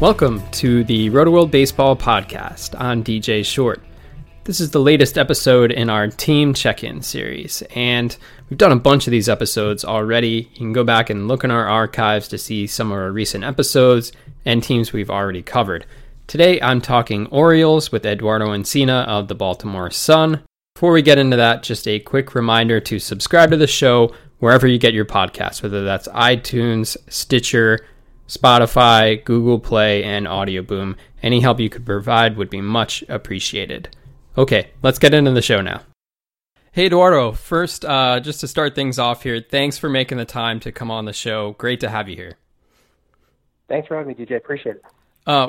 Welcome to the Roto-World Baseball Podcast. I'm DJ Short. This is the latest episode in our team check-in series, and we've done a bunch of these episodes already. You can go back and look in our archives to see some of our recent episodes and teams we've already covered. Today, I'm talking Orioles with Eduardo Encina of the Baltimore Sun. Before we get into that, just a quick reminder to subscribe to the show wherever you get your podcasts, whether that's iTunes, Stitcher, Spotify, Google Play, and Audio Boom. Any help you could provide would be much appreciated. Okay, let's get into the show now. Hey, Eduardo, first, just to start things off here, thanks for making the time to come on the show. Great to have you here. Thanks for having me, DJ. Appreciate it.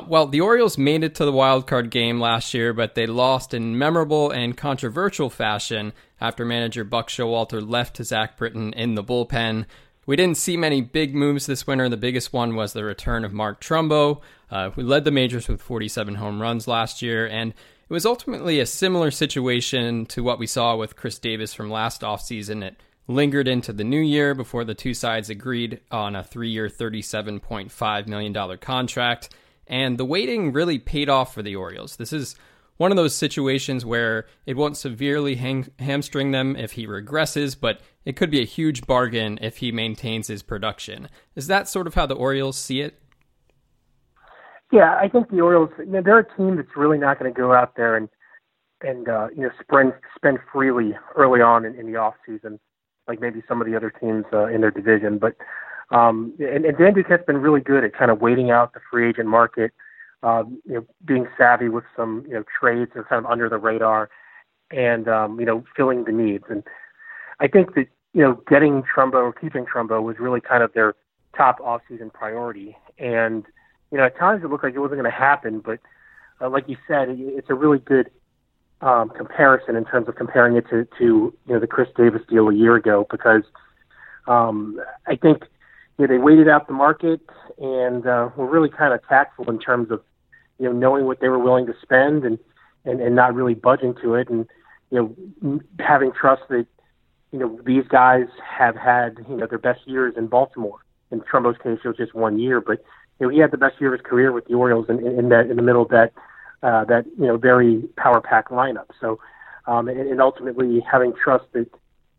Well, the Orioles made it to the wildcard game last year, but they lost in memorable and controversial fashion after manager Buck Showalter left to Zach Britton in the bullpen. We didn't see many big moves this winter. The biggest one was the return of Mark Trumbo, who led the majors with 47 home runs last year. And it was ultimately a similar situation to what we saw with Chris Davis from last offseason. It lingered into the new year before the two sides agreed on a three-year $37.5 million contract. And the waiting really paid off for the Orioles. This is one of those situations where it won't severely hamstring them if he regresses, but it could be a huge bargain if he maintains his production. Is that sort of how the Orioles see it? Yeah, I think the Orioles, you know, they're a team that's really not going to go out there and spend freely early on in the off season, like maybe some of the other teams in their division. But and Dan Duquette's been really good at kind of waiting out the free agent market. Being savvy with some, trades that are kind of under the radar and, filling the needs. And I think that, getting Trumbo or keeping Trumbo was really kind of their top offseason priority. And, at times it looked like it wasn't going to happen, but like you said, it's a really good comparison in terms of comparing it to the Chris Davis deal a year ago, because I think, they waited out the market and were really kind of tactful in terms of, knowing what they were willing to spend and not really budging to it, and having trust that these guys have had their best years in Baltimore. In Trumbo's case, it was just 1 year, but he had the best year of his career with the Orioles in the middle of that very power pack lineup. So and ultimately having trust that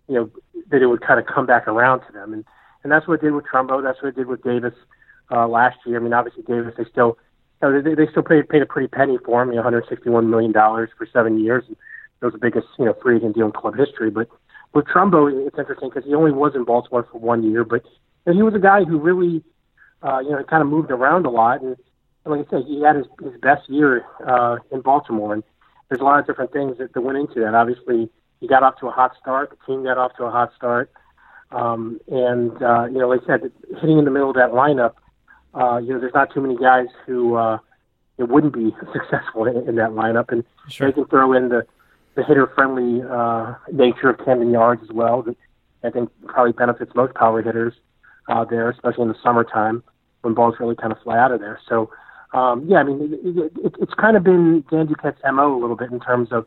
that it would kind of come back around to them, and that's what it did with Trumbo. That's what it did with Davis last year. I mean, obviously Davis, they still. They still paid a pretty penny for him, $161 million for 7 years. And that was the biggest, free agent deal in club history. But with Trumbo, it's interesting because he only was in Baltimore for 1 year. But he was a guy who really, kind of moved around a lot. And like I said, he had his best year in Baltimore. And there's a lot of different things that went into that. Obviously, he got off to a hot start. The team got off to a hot start. Like I said, hitting in the middle of that lineup, there's not too many guys who wouldn't be successful in that lineup, and sure, they can throw in the hitter-friendly nature of Camden Yards as well. That I think probably benefits most power hitters there, especially in the summertime when balls really kind of fly out of there. So, it's kind of been Dan Duquette's MO a little bit in terms of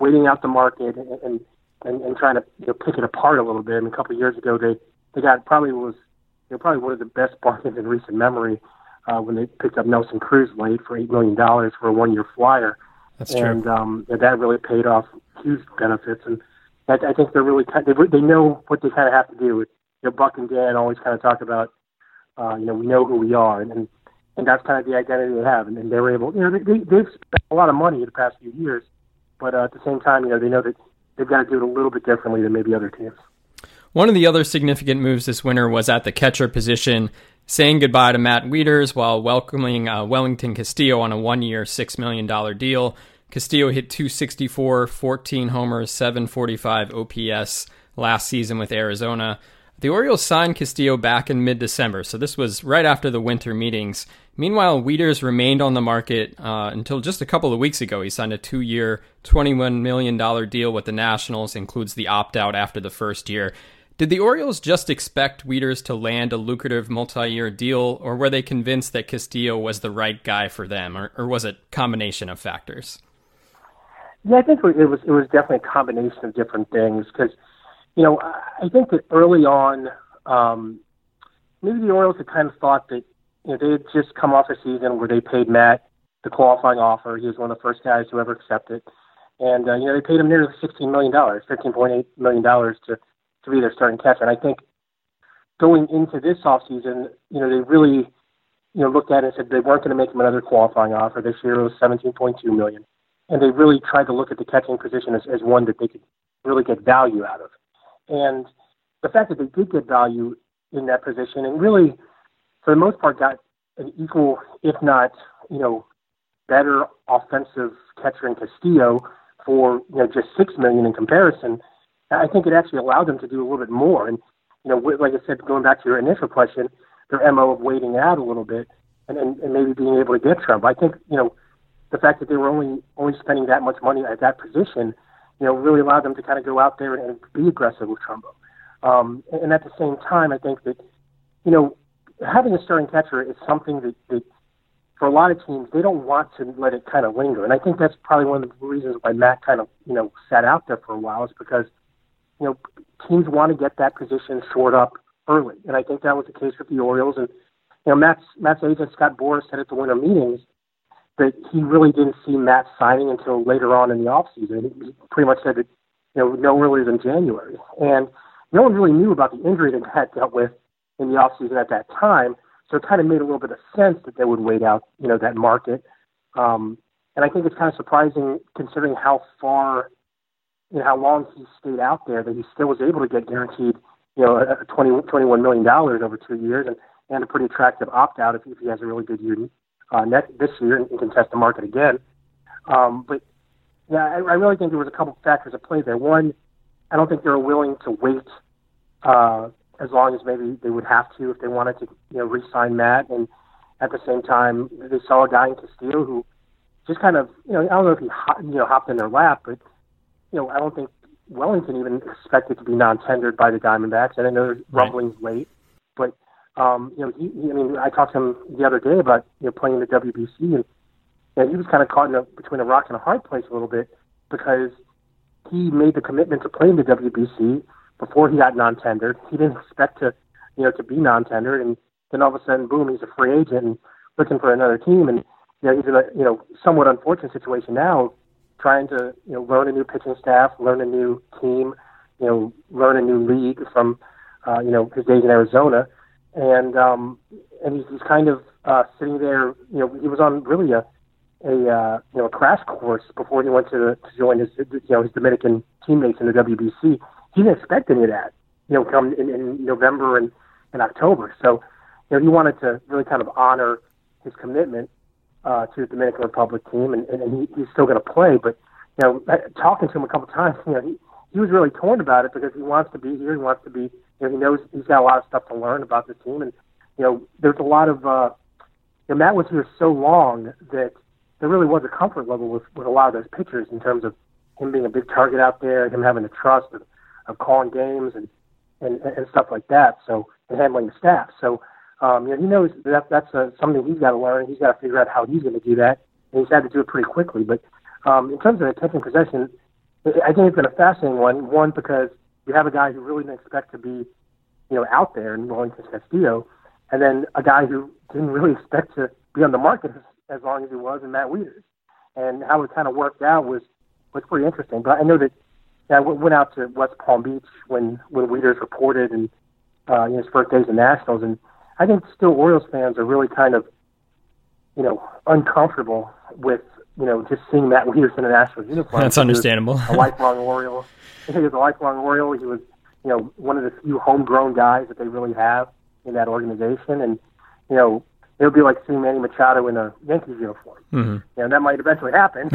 waiting out the market and trying to pick it apart a little bit. I mean, a couple of years ago, they got probably one of the best bargains in recent memory when they picked up Nelson Cruz late for $8 million for a one-year flyer. That's true. And that really paid off huge benefits. And I think they're really they know what they kind of have to do. Buck and Dan always kind of talk about, we know who we are, and that's kind of the identity they have. And they were able, they've spent a lot of money in the past few years, but at the same time, they know that they've got to do it a little bit differently than maybe other teams. One of the other significant moves this winter was at the catcher position, saying goodbye to Matt Wieters while welcoming Wellington Castillo on a one-year, $6 million deal. Castillo hit .264, 14 homers, 745 OPS last season with Arizona. The Orioles signed Castillo back in mid-December, so this was right after the winter meetings. Meanwhile, Wieters remained on the market until just a couple of weeks ago. He signed a two-year, $21 million deal with the Nationals, includes the opt-out after the first year. Did the Orioles just expect Wieters to land a lucrative multi-year deal, or were they convinced that Castillo was the right guy for them, or was it a combination of factors? Yeah, I think it was definitely a combination of different things, because, I think that early on, maybe the Orioles had kind of thought that, they had just come off a season where they paid Matt the qualifying offer. He was one of the first guys to ever accept it. And, they paid him nearly $16 million, $15.8 million to be their starting catcher. And I think going into this offseason, they really, looked at it and said they weren't going to make him another qualifying offer. This year it was $17.2 million. And they really tried to look at the catching position as one that they could really get value out of. And the fact that they did get value in that position and really, for the most part, got an equal, if not, better offensive catcher in Castillo for, just $6 million in comparison, I think it actually allowed them to do a little bit more. And, like I said, going back to your initial question, their MO of waiting out a little bit and maybe being able to get Trump. I think, the fact that they were only spending that much money at that position, really allowed them to kind of go out there and be aggressive with Trumbo. And at the same time, I think that, having a starting catcher is something that for a lot of teams, they don't want to let it kind of linger. And I think that's probably one of the reasons why Matt kind of, sat out there for a while is because, teams want to get that position shored up early. And I think that was the case with the Orioles. And, Matt's agent, Scott Boris, said at the winter meetings that he really didn't see Matt signing until later on in the offseason. He pretty much said that, no earlier than January. And no one really knew about the injury that Matt dealt with in the offseason at that time. So it kind of made a little bit of sense that they would wait out, that market. And I think it's kind of surprising considering how far, how long he stayed out there, that he still was able to get guaranteed, $21 million over 2 years and a pretty attractive opt-out if he has a really good year this year and can test the market again. But yeah, I really think there was a couple factors at play there. One, I don't think they were willing to wait as long as maybe they would have to if they wanted to, re-sign Matt. And at the same time, they saw a guy in Castillo who just kind of, I don't know if he hopped in their lap, but, I don't think Wellington even expected to be non-tendered by the Diamondbacks. And I know there's rumblings late, but, I talked to him the other day about, playing the WBC, and he was kind of caught between a rock and a hard place a little bit because he made the commitment to playing the WBC before he got non-tendered. He didn't expect to, to be non-tendered, and then all of a sudden, boom, he's a free agent and looking for another team, and, he's in a, somewhat unfortunate situation now, trying to, learn a new pitching staff, learn a new team, learn a new league from, his days in Arizona. And he's kind of sitting there. He was on really a crash course before he went to join his his Dominican teammates in the WBC. He didn't expect any of that, come in November and October. So, he wanted to really kind of honor his commitment to the Dominican Republic team, and he's still going to play. But talking to him a couple times, he was really torn about it because he wants to be here. He wants to be. He knows he's got a lot of stuff to learn about this team. And, there's a lot of Matt was here so long that there really was a comfort level with a lot of those pitchers in terms of him being a big target out there, him having the trust of calling games and stuff like that, so, and handling the staff. So, he knows that's something he's got to learn. He's got to figure out how he's going to do that. And he's had to do it pretty quickly. But in terms of the catching possession, I think it's been a fascinating one. One, because you have a guy who really didn't expect to be, out there in Wellington Castillo, and then a guy who didn't really expect to be on the market as long as he was, and Matt Wieters. And how it kind of worked out was pretty interesting. But I know that I went out to West Palm Beach when Wieters reported and his first days in Nationals, and I think still Orioles fans are really kind of uncomfortable with just seeing Matt Wieters in a Nationals uniform. That's understandable. A lifelong Oriole. He was a lifelong Oriole. He was one of the few homegrown guys that they really have in that organization, and it would be like seeing Manny Machado in a Yankees uniform. Mm-hmm. That might eventually happen,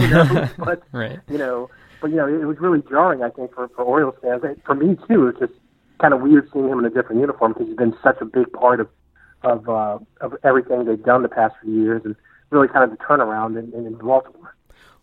but right. It was really jarring, I think, for Orioles fans. For me too, it's just kind of weird seeing him in a different uniform because he's been such a big part of everything they've done the past few years, and really kind of the turnaround in Baltimore.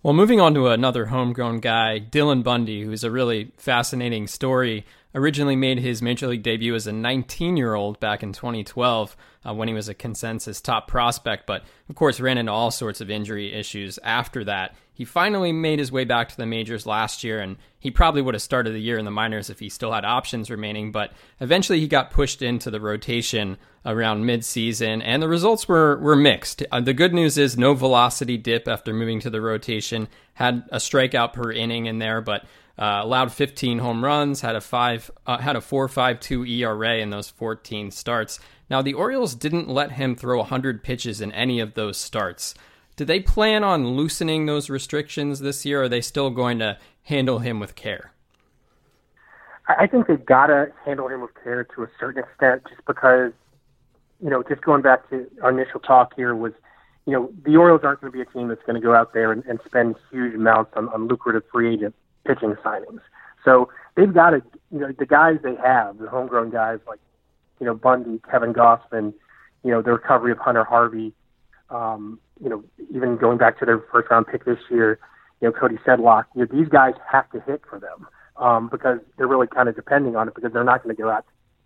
Well, moving on to another homegrown guy, Dylan Bundy, who's a really fascinating story. Originally made his Major League debut as a 19-year-old back in 2012 when he was a consensus top prospect, but of course ran into all sorts of injury issues after that. He finally made his way back to the majors last year, and he probably would have started the year in the minors if he still had options remaining, but eventually he got pushed into the rotation around midseason, and the results were mixed. The good news is no velocity dip after moving to the rotation, had a strikeout per inning in there, but allowed 15 home runs, had a 4.52 ERA in those 14 starts. Now, the Orioles didn't let him throw 100 pitches in any of those starts. Do they plan on loosening those restrictions this year, or are they still going to handle him with care? I think they've got to handle him with care to a certain extent, just because, just going back to our initial talk here was, the Orioles aren't going to be a team that's going to go out there and spend huge amounts on lucrative free agent pitching signings. So they've got to, the guys they have, the homegrown guys like, Bundy, Kevin Gossman, the recovery of Hunter Harvey, even going back to their first round pick this year, Cody Sedlock, these guys have to hit for them because they're really kind of depending on it because they're not going to go out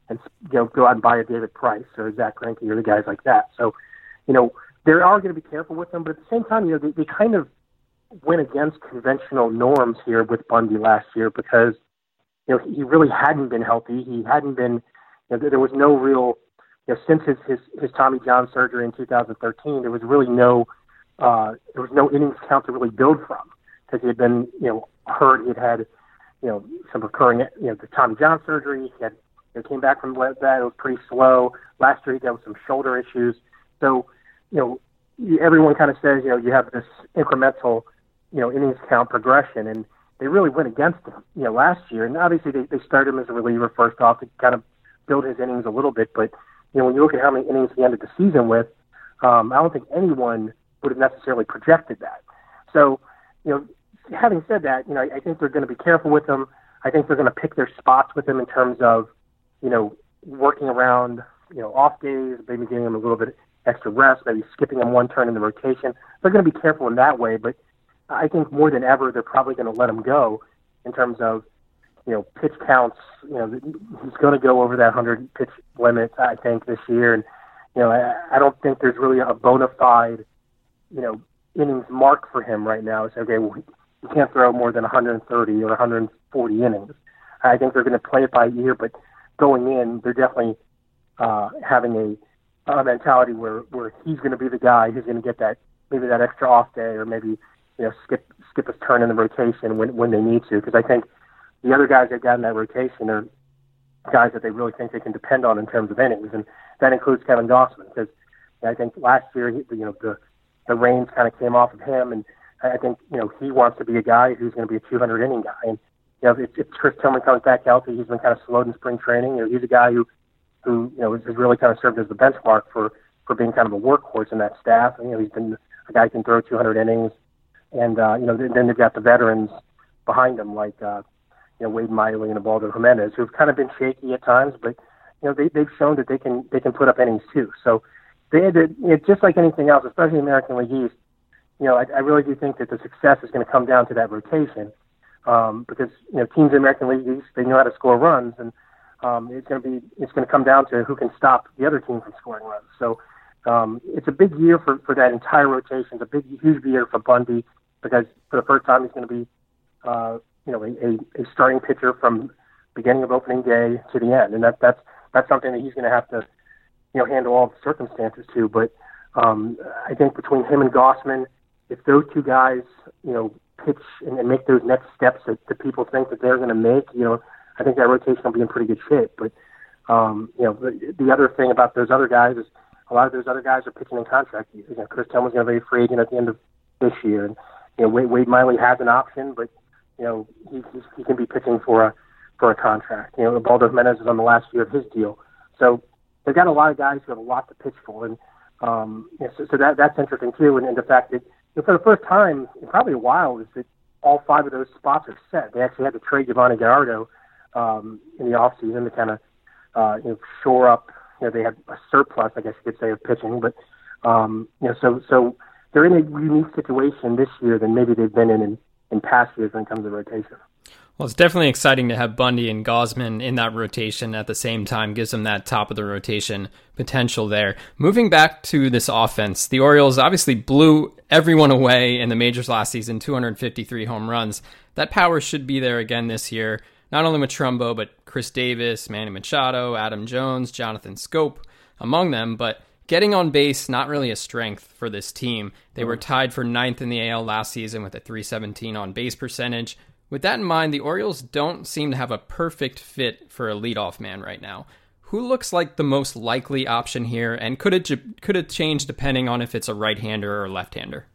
and, buy a David Price or Zach Britton or the guys like that. So, they are going to be careful with them, but at the same time, they kind of went against conventional norms here with Bundy last year because, he really hadn't been healthy. He hadn't been, there was no real, since his Tommy John surgery in 2013, there was really no innings count to really build from because he had been, hurt. He had had, some recurring, the Tommy John surgery. He had, came back from that. It was pretty slow. Last year he dealt with some shoulder issues. So, everyone kind of says, you have this incremental, innings count progression, and they really went against him, last year. And obviously they started him as a reliever first off to kind of build his innings a little bit. But, when you look at how many innings he ended the season with, I don't think anyone would have necessarily projected that. So, having said that, I think they're going to be careful with him. I think they're going to pick their spots with him in terms of, working around, off days, maybe giving him a little bit extra rest, maybe skipping him one turn in the rotation. They're going to be careful in that way, but I think more than ever, they're probably going to let him go in terms of, pitch counts. He's going to go over that 100 pitch limit, I think, this year. And, I don't think there's really a bona fide, innings mark for him right now. It's okay, well, he can't throw more than 130 or 140 innings. I think they're going to play it by ear, but going in, they're definitely having a mentality where he's going to be the guy who's going to get that, maybe that extra off day, or maybe skip his turn in the rotation when they need to, because I think the other guys they've got in that rotation are guys that they really think they can depend on in terms of innings, and that includes Kevin Gossman, because I think last year the reins kind of came off of him, and I think he wants to be a guy who's going to be a 200 inning guy. And if Chris Tillman comes back healthy, he's been kind of slowed in spring training. He's a guy who has really kind of served as the benchmark for being kind of a workhorse in that staff. And, he's been a guy who can throw 200 innings, and then they've got the veterans behind him like Wade Miley and Ubaldo Jimenez, who've kind of been shaky at times, but they've shown that they can put up innings too. So they had to, just like anything else, especially in American League East. I really do think that the success is going to come down to that rotation, because teams in American League East, they know how to score runs, and it's going to come down to who can stop the other team from scoring runs. So it's a big year for that entire rotation. It's a big, huge year for Bundy because for the first time he's going to be, a starting pitcher from beginning of opening day to the end, and that's something that he's going to have to handle all the circumstances too. But I think between him and Gossman, if those two guys, pitch and make those next steps that the people think that they're going to make, I think that rotation will be in pretty good shape. But the other thing about those other guys is a lot of those other guys are pitching in contract years. Chris Tillman's going to be a free agent at the end of this year, and Wade Miley has an option, but he can be pitching for a contract. Ubaldo Jimenez is on the last year of his deal, so they've got a lot of guys who have a lot to pitch for, and so that's interesting too. And the fact that for the first time in probably a while is that all five of those spots are set. They actually had to trade Giovanni Gallardo in the offseason to kind of shore up. They had a surplus, I guess you could say, of pitching, but so they're in a unique situation this year than maybe they've been in past years when it comes to rotation. Well, it's definitely exciting to have Bundy and Gossman in that rotation at the same time. Gives them that top of the rotation potential there. Moving back to this offense, the Orioles obviously blew everyone away in the majors last season, 253 home runs. That power should be there again this year, not only with Trumbo, but Chris Davis, Manny Machado, Adam Jones, Jonathan Scope among them. But getting on base, not really a strength for this team. They were tied for ninth in the AL last season with a .317 on base percentage. With that in mind, the Orioles don't seem to have a perfect fit for a leadoff man right now. Who looks like the most likely option here, and could it change depending on if it's a right-hander or left-hander?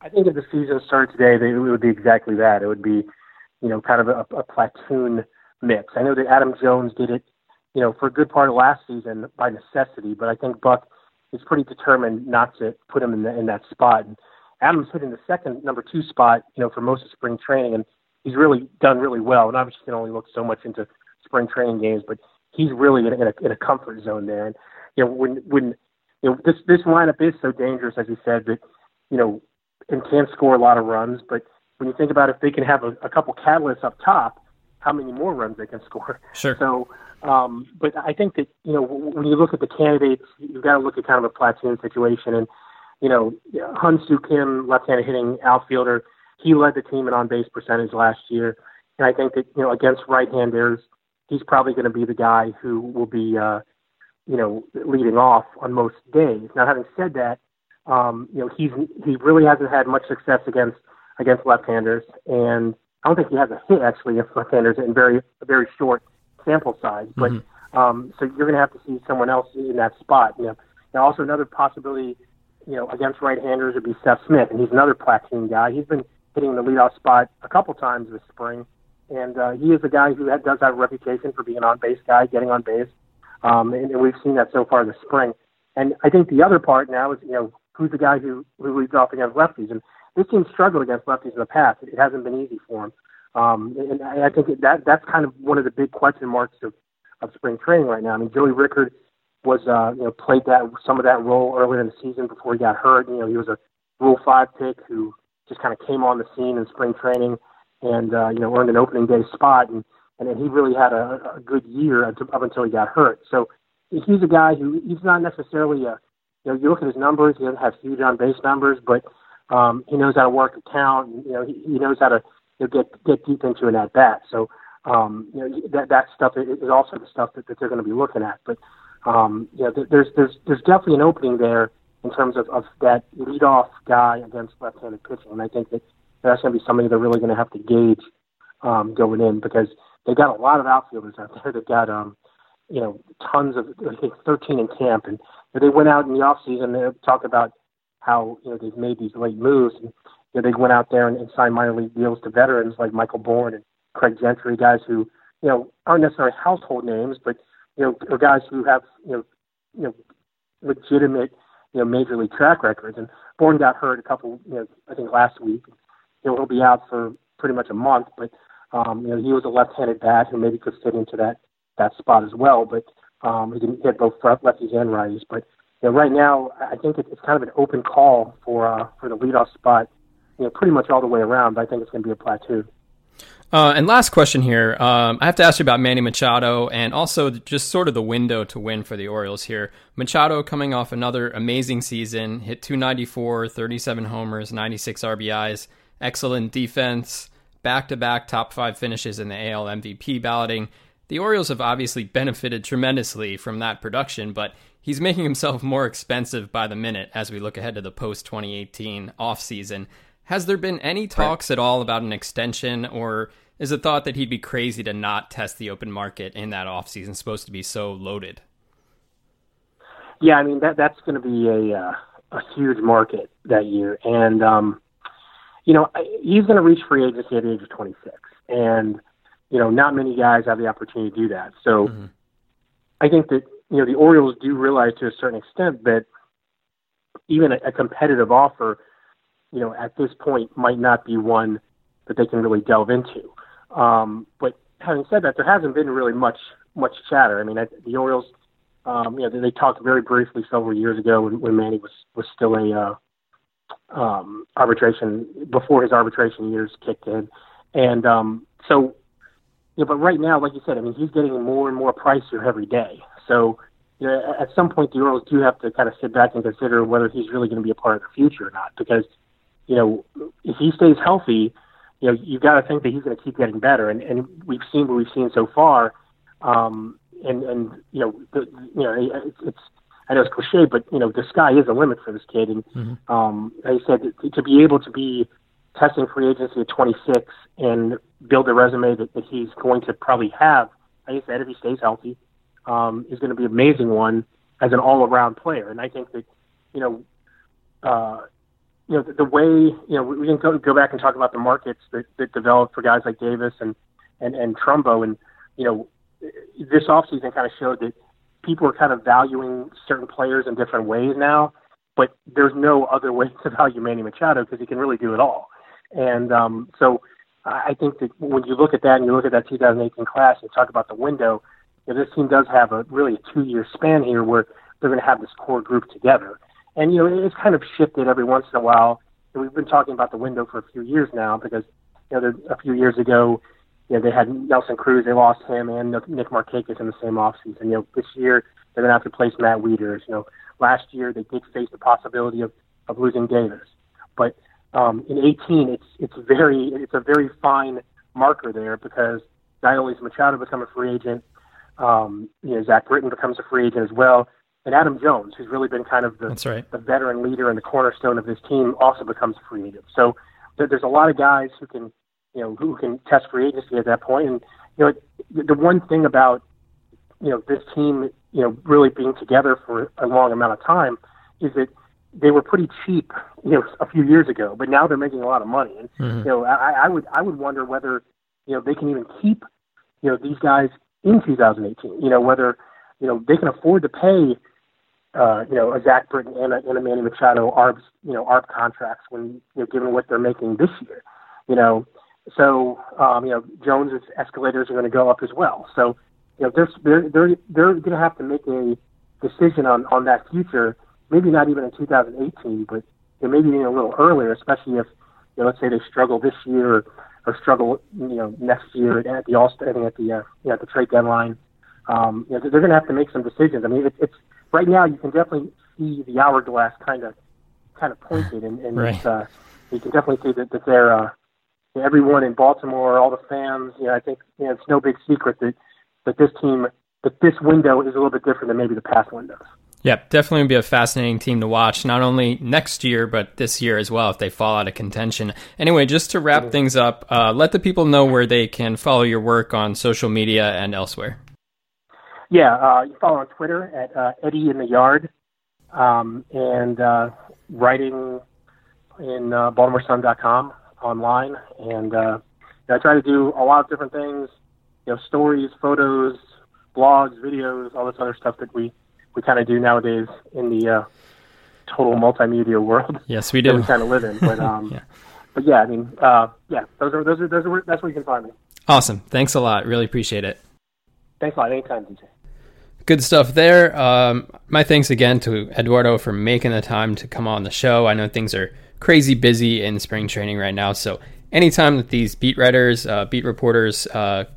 I think if the season started today, it would be exactly that. It would be, kind of a platoon mix. I know that Adam Jones did it, for a good part of last season by necessity, but I think Buck is pretty determined not to put him in that spot. And Adam's hitting the number two spot, for most of spring training, and he's really done really well. And obviously, you can only look so much into spring training games, but he's really in a comfort zone there. And when this lineup is so dangerous, as you said, that and can score a lot of runs. But when you think about if they can have a couple catalysts up top, how many more runs they can score? Sure. So, but I think that when you look at the candidates, you've got to look at kind of a platoon situation and. Hun Su Kim, left-handed hitting outfielder, he led the team in on-base percentage last year. And I think that, against right-handers, he's probably going to be the guy who will be, leading off on most days. Now, having said that, he really hasn't had much success against left-handers. And I don't think he has a hit, actually, against left-handers in a very short sample size. But so you're going to have to see someone else in that spot. Now, also another possibility against right-handers would be Seth Smith, and he's another platoon guy. He's been hitting the leadoff spot a couple times this spring, and he is a guy who does have a reputation for being an on-base guy, getting on base, and we've seen that so far this spring. And I think the other part now is, who's the guy who leads off against lefties? And this team struggled against lefties in the past. It hasn't been easy for him. And I think that's kind of one of the big question marks of spring training right now. I mean, Joey Rickard was played some of that role earlier in the season before he got hurt. He was a Rule 5 pick who just kind of came on the scene in spring training and earned an opening day spot, and then he really had a good year up until he got hurt. So he's a guy he's not necessarily you look at his numbers, he doesn't have huge on base numbers, but he knows how to work a count. And, he knows how to get deep into an at bat. So that stuff is also the stuff that they're going to be looking at, but. There's definitely an opening there in terms of that leadoff guy against left-handed pitching, and I think that that's going to be something they're really going to have to gauge going in because they've got a lot of outfielders out there. They've got tons of, I think 13 in camp, and they went out in the off season. They talked about how they've made these late moves. And, they went out there and signed minor league deals to veterans like Michael Bourne and Craig Gentry, guys who aren't necessarily household names, but or guys who have, legitimate, major league track records. And Bourne got hurt a couple, I think last week. He'll be out for pretty much a month, but, he was a left-handed bat who maybe could fit into that spot as well. But he didn't hit both lefties and righties. But right now, I think it's kind of an open call for the leadoff spot, pretty much all the way around. But I think it's going to be a platoon. And last question here. I have to ask you about Manny Machado and also just sort of the window to win for the Orioles here. Machado coming off another amazing season, hit 294, 37 homers, 96 RBIs, excellent defense, back-to-back top 5 finishes in the AL MVP balloting. The Orioles have obviously benefited tremendously from that production, but he's making himself more expensive by the minute as we look ahead to the post-2018 offseason. Has there been any talks at all about an extension, or is the thought that he'd be crazy to not test the open market in that offseason, supposed to be so loaded? Yeah, I mean, that's going to be a huge market that year. And, you know, he's going to reach free agency at the age of 26. And, you know, not many guys have the opportunity to do that. So I think that, you know, the Orioles do realize to a certain extent that even a competitive offer, you know, at this point might not be one that they can really delve into. But having said that, there hasn't been really much chatter. I mean, the Orioles, you know, they talked very briefly several years ago when Manny was still a arbitration, before his arbitration years kicked in. And so, you know, but right now, like you said, I mean, he's getting more and more pricier every day. So, you know, at some point, the Orioles do have to kind of sit back and consider whether he's really going to be a part of the future or not. Because, you know, if he stays healthy, you know, you've got to think that he's going to keep getting better. And we've seen what we've seen so far. And you know, it's I know it's cliche, but, you know, the sky is the limit for this kid. And like I said, to be able to be testing free agency at 26 and build a resume that he's going to probably have, like I said, if he stays healthy, is going to be an amazing one as an all-around player. And I think that, you know, the way, you know, we can go back and talk about the markets that developed for guys like Davis and Trumbo. And, you know, this offseason kind of showed that people are kind of valuing certain players in different ways now, but there's no other way to value Manny Machado because he can really do it all. And so I think that when you look at that and you look at that 2018 class and talk about the window, you know, this team does have a 2-year span here where they're going to have this core group together. And, you know, it's kind of shifted every once in a while. And we've been talking about the window for a few years now because, you know, a few years ago, you know, they had Nelson Cruz, they lost him, and Nick Markakis in the same offseason. You know, this year they're going to have to place Matt Wieters. You know, last year they did face the possibility of losing Davis. But in 18, it's a very fine marker there because not only is Machado become a free agent, you know, Zach Britton becomes a free agent as well. And Adam Jones, who's really been kind of the veteran leader and the cornerstone of this team, also becomes a free agent. So there's a lot of guys who can test free agency at that point. And, you know, the one thing about, you know, this team, you know, really being together for a long amount of time is that they were pretty cheap, you know, a few years ago, but now they're making a lot of money. And, you know, I would wonder whether, you know, they can even keep, you know, these guys in 2018, you know, whether, you know, they can afford to pay, you know, a Zach Britton and a Manny Machado ARB contracts when, you know, given what they're making this year, you know. So, you know, Jones' escalators are going to go up as well. So, you know, they're going to have to make a decision on that future, maybe not even in 2018, but, you know, maybe even a little earlier, especially if, you know, let's say they struggle this year or struggle, you know, next year at the All-Star, you know, at the trade deadline. You know, they're going to have to make some decisions. I mean, it's right now you can definitely see the hourglass kind of pointed, and you can definitely see that they're everyone in Baltimore, all the fans. You know, I think, you know, it's no big secret that this team, that this window is a little bit different than maybe the past windows. Yep, definitely would be a fascinating team to watch, not only next year, but this year as well, if they fall out of contention. Anyway, just to wrap things up, let the people know where they can follow your work on social media and elsewhere. Yeah, you follow on Twitter at Eddie in the Yard, and writing in BaltimoreSun.com online. And I try to do a lot of different things, you know, stories, photos, blogs, videos, all this other stuff that we kind of do nowadays in the total multimedia world. Yes, we do. That we kind of live in, but but yeah, I mean, those are that's where you can find me. Awesome, thanks a lot. Really appreciate it. Thanks a lot. Anytime, DJ. Good stuff there. My thanks again to Eduardo for making the time to come on the show. I know things are crazy busy in spring training right now, so anytime that these beat writers, beat reporters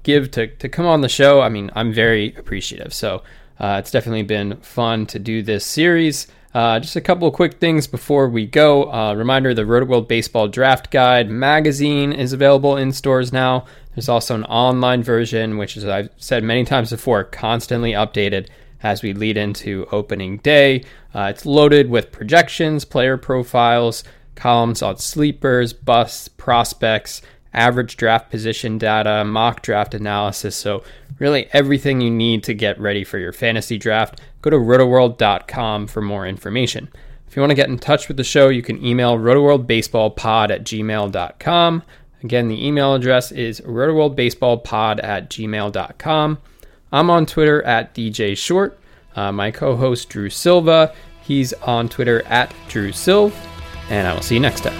give to come on the show, I mean, I'm very appreciative. So it's definitely been fun to do this series. Just a couple of quick things before we go. Reminder, the Roto-World Baseball Draft Guide magazine is available in stores now. There's also an online version, which, as I've said many times before, constantly updated as we lead into opening day. It's loaded with projections, player profiles, columns on sleepers, busts, prospects, average draft position data, mock draft analysis. So really everything you need to get ready for your fantasy draft. Go to rotoworld.com for more information. If you want to get in touch with the show, you can email rotoworldbaseballpod@gmail.com. Again, the email address is rotoworldbaseballpod@gmail.com. I'm on Twitter at DJ Short. My co-host Drew Silva, he's on Twitter at Drew Silv. And I will see you next time.